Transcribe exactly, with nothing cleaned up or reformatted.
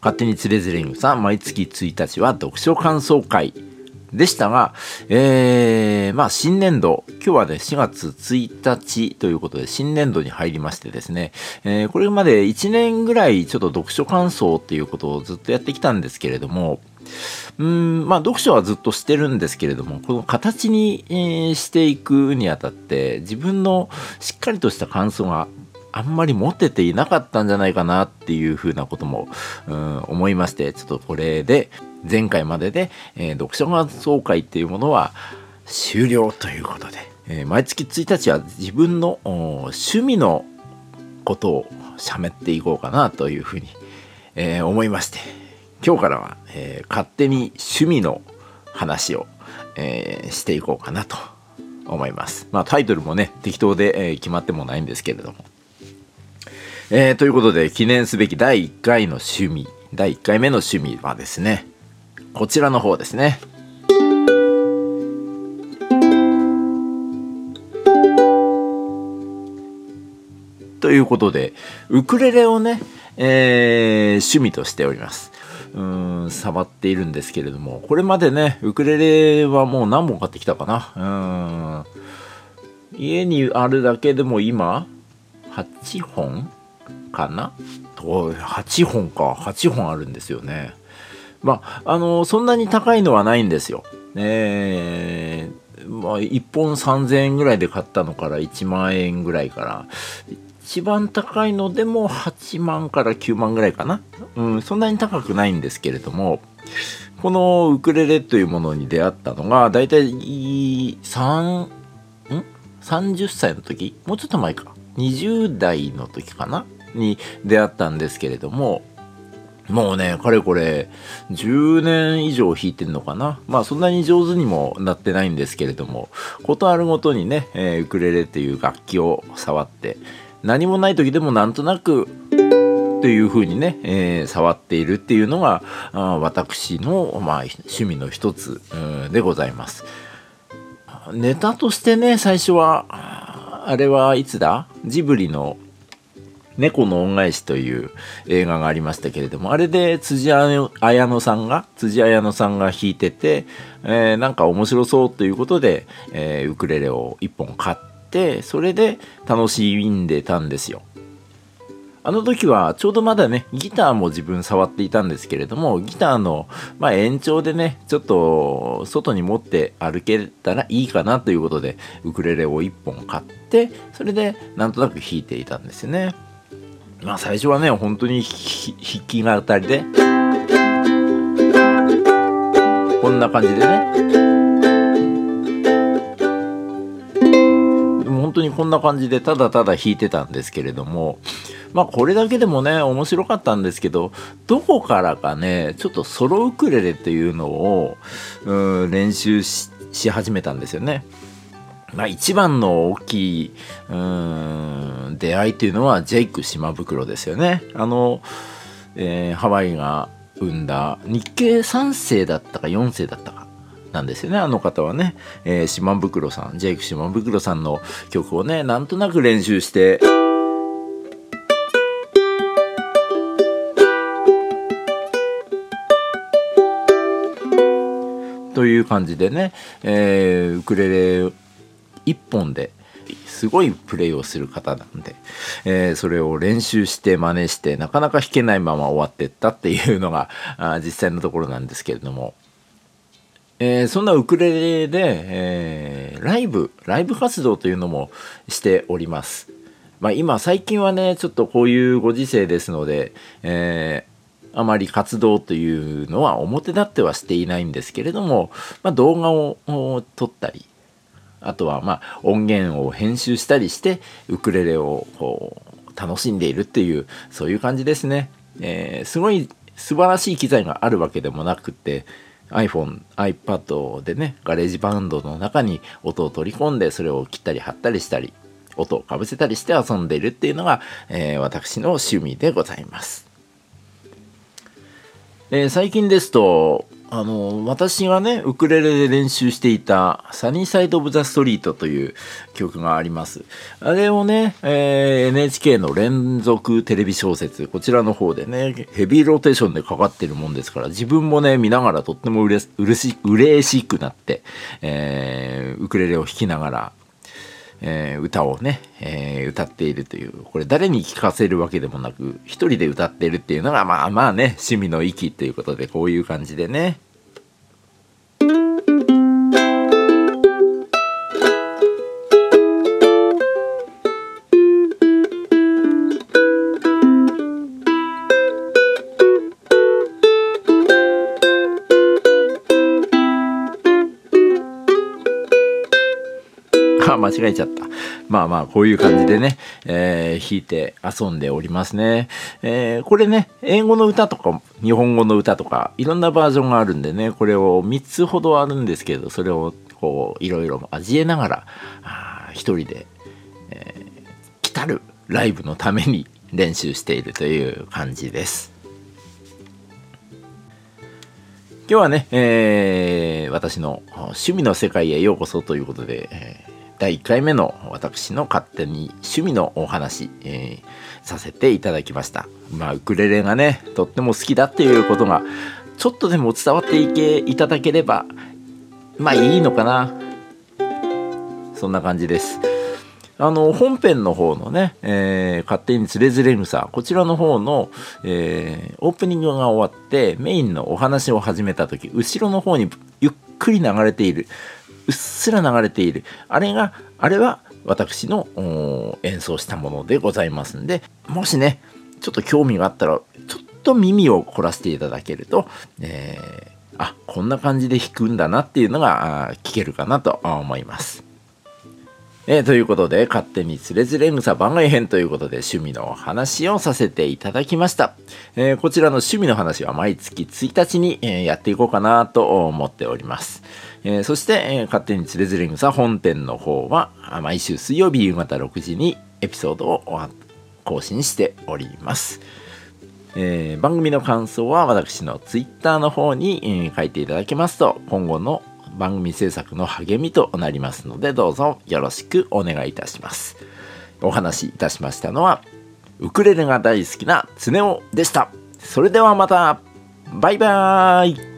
勝手につれづれにさん毎月ついたちは読書感想会でしたが、えー、まあ新年度、今日はねしがつついたちということで新年度に入りましてですね、えー、これまでいちねんぐらいちょっと読書感想っていうことをずっとやってきたんですけれども、うーんまあ読書はずっとしてるんですけれども、この形に、えー、していくにあたって自分のしっかりとした感想があんまり持てていなかったんじゃないかなっていうふうなこともうん思いまして、ちょっとこれで前回までで、えー、読書感想会っていうものは終了ということで、えー、毎月ついたちは自分の趣味のことを喋っていこうかなというふうに、えー、思いまして、今日からは、えー、勝手に趣味の話を、えー、していこうかなと思います。まあタイトルもね適当で、えー、決まってもないんですけれども、えー、ということで記念すべきだいいっかいの趣味、だいいっかいめの趣味はですね、こちらの方ですね。ということでウクレレをね、えー、趣味としております。うーん触っているんですけれども、これまでねウクレレはもう何本買ってきたかな、うーん家にあるだけでも今はちほんかなと、はちほんか、はちほんあるんですよね。まああのそんなに高いのはないんですよ。えー、まあいっぽんさんぜんえんぐらいで買ったのからいちまんえんぐらいから、一番高いのでもはちまんからきゅうまんぐらいかな、うん、そんなに高くないんですけれども、このウクレレというものに出会ったのがだいたいさんじゅっさいの時、もうちょっと前かにじゅうだいの時かなに出会ったんですけれども、もうねかれこれじゅうねん以上弾いてんのかな。まあそんなに上手にもなってないんですけれども、ことあるごとにね、えー、ウクレレっていう楽器を触って、何もない時でもなんとなくという風にね、えー、触っているっていうのがあ私の、まあ、趣味の一つでございます。ネタとしてね最初はあれはいつだ、ジブリの猫の恩返しという映画がありましたけれども、あれで辻彩乃さんが辻彩乃さんが弾いてて、えー、なんか面白そうということで、えー、ウクレレをいっぽん買って、それで楽しんでたんですよ。あの時はちょうどまだねギターも自分触っていたんですけれども、ギターの、まあ、延長でねちょっと外に持って歩けたらいいかなということでウクレレをいっぽん買って、それでなんとなく弾いていたんですよね。まあ最初はね本当に弾き語りでこんな感じでね、本当にこんな感じでただただ弾いてたんですけれども、まあこれだけでもね面白かったんですけど、どこからかねちょっとソロウクレレというのをうん練習 し, し始めたんですよね。まあ、一番の大きい、うーん、出会いというのはジェイク島袋ですよね。あの、えー、ハワイが生んだ日系さんせいだったかよんせいだったかなんですよね。あの方はね、えー、島袋さん、ジェイク島袋さんの曲をねなんとなく練習して、という感じでね、えー、ウクレレ一本ですごいプレイをする方なんで、えー、それを練習して真似してなかなか弾けないまま終わってったっていうのが実際のところなんですけれども、えー、そんなウクレレで、えー、ライブライブ活動というのもしております。まあ、今最近はねちょっとこういうご時世ですので、えーあまり活動というのは表立ってはしていないんですけれども、まあ、動画を撮ったり、あとはまあ音源を編集したりしてウクレレをこう楽しんでいるっていう、そういう感じですね。えー、すごい素晴らしい機材があるわけでもなくて、 iPhone、iPad でねガレージバンドの中に音を取り込んで、それを切ったり貼ったりしたり音をかぶせたりして遊んでいるっていうのが、えー、私の趣味でございます。えー、最近ですとあの私がねウクレレで練習していたサニーサイドオブザストリートという曲があります。あれをね、えー、エヌエイチケー の連続テレビ小説こちらの方でねヘビーローテーションでかかってるもんですから、自分もね見ながらとってもうれし、うれし、うれしくなって、えー、ウクレレを弾きながらえー、歌をね、えー、歌っているという、これ誰に聴かせるわけでもなく一人で歌っているっていうのがまあまあね趣味の域ということで、こういう感じでね間違えちゃった。まあまあこういう感じでね、えー、弾いて遊んでおりますね、えー、これね英語の歌とか日本語の歌とかいろんなバージョンがあるんでね、これをみっつほどあるんですけど、それをこういろいろ味えながら一人で、えー、来たるライブのために練習しているという感じです。今日はね、えー、私の趣味の世界へようこそということで、えーだいいっかいめの私の勝手に趣味のお話、えー、させていただきました。まあウクレレがねとっても好きだっていうことがちょっとでも伝わっていけいただければまあいいのかな、そんな感じです。あの本編の方のね、えー、勝手につれづれ草こちらの方の、えー、オープニングが終わってメインのお話を始めた時、後ろの方にゆっくり流れている。うっすら流れているあれがあれは私の演奏したものでございますんで、もしねちょっと興味があったらちょっと耳を凝らしていただけると、えー、あこんな感じで弾くんだなっていうのが聞けるかなと思います、えー、ということで勝手につれづれ草番外編ということで趣味のお話をさせていただきました、えー、こちらの趣味の話は毎月ついたちにやっていこうかなと思っております。えー、そして、えー、勝手につれづれ草本店の方は毎週水曜日夕方ろくじにエピソードを更新しております、えー、番組の感想は私のツイッターの方に、えー、書いていただけますと今後の番組制作の励みとなりますので、どうぞよろしくお願いいたします。お話しいたしましたのはウクレレが大好きなつねおでした。それではまたバイバーイ。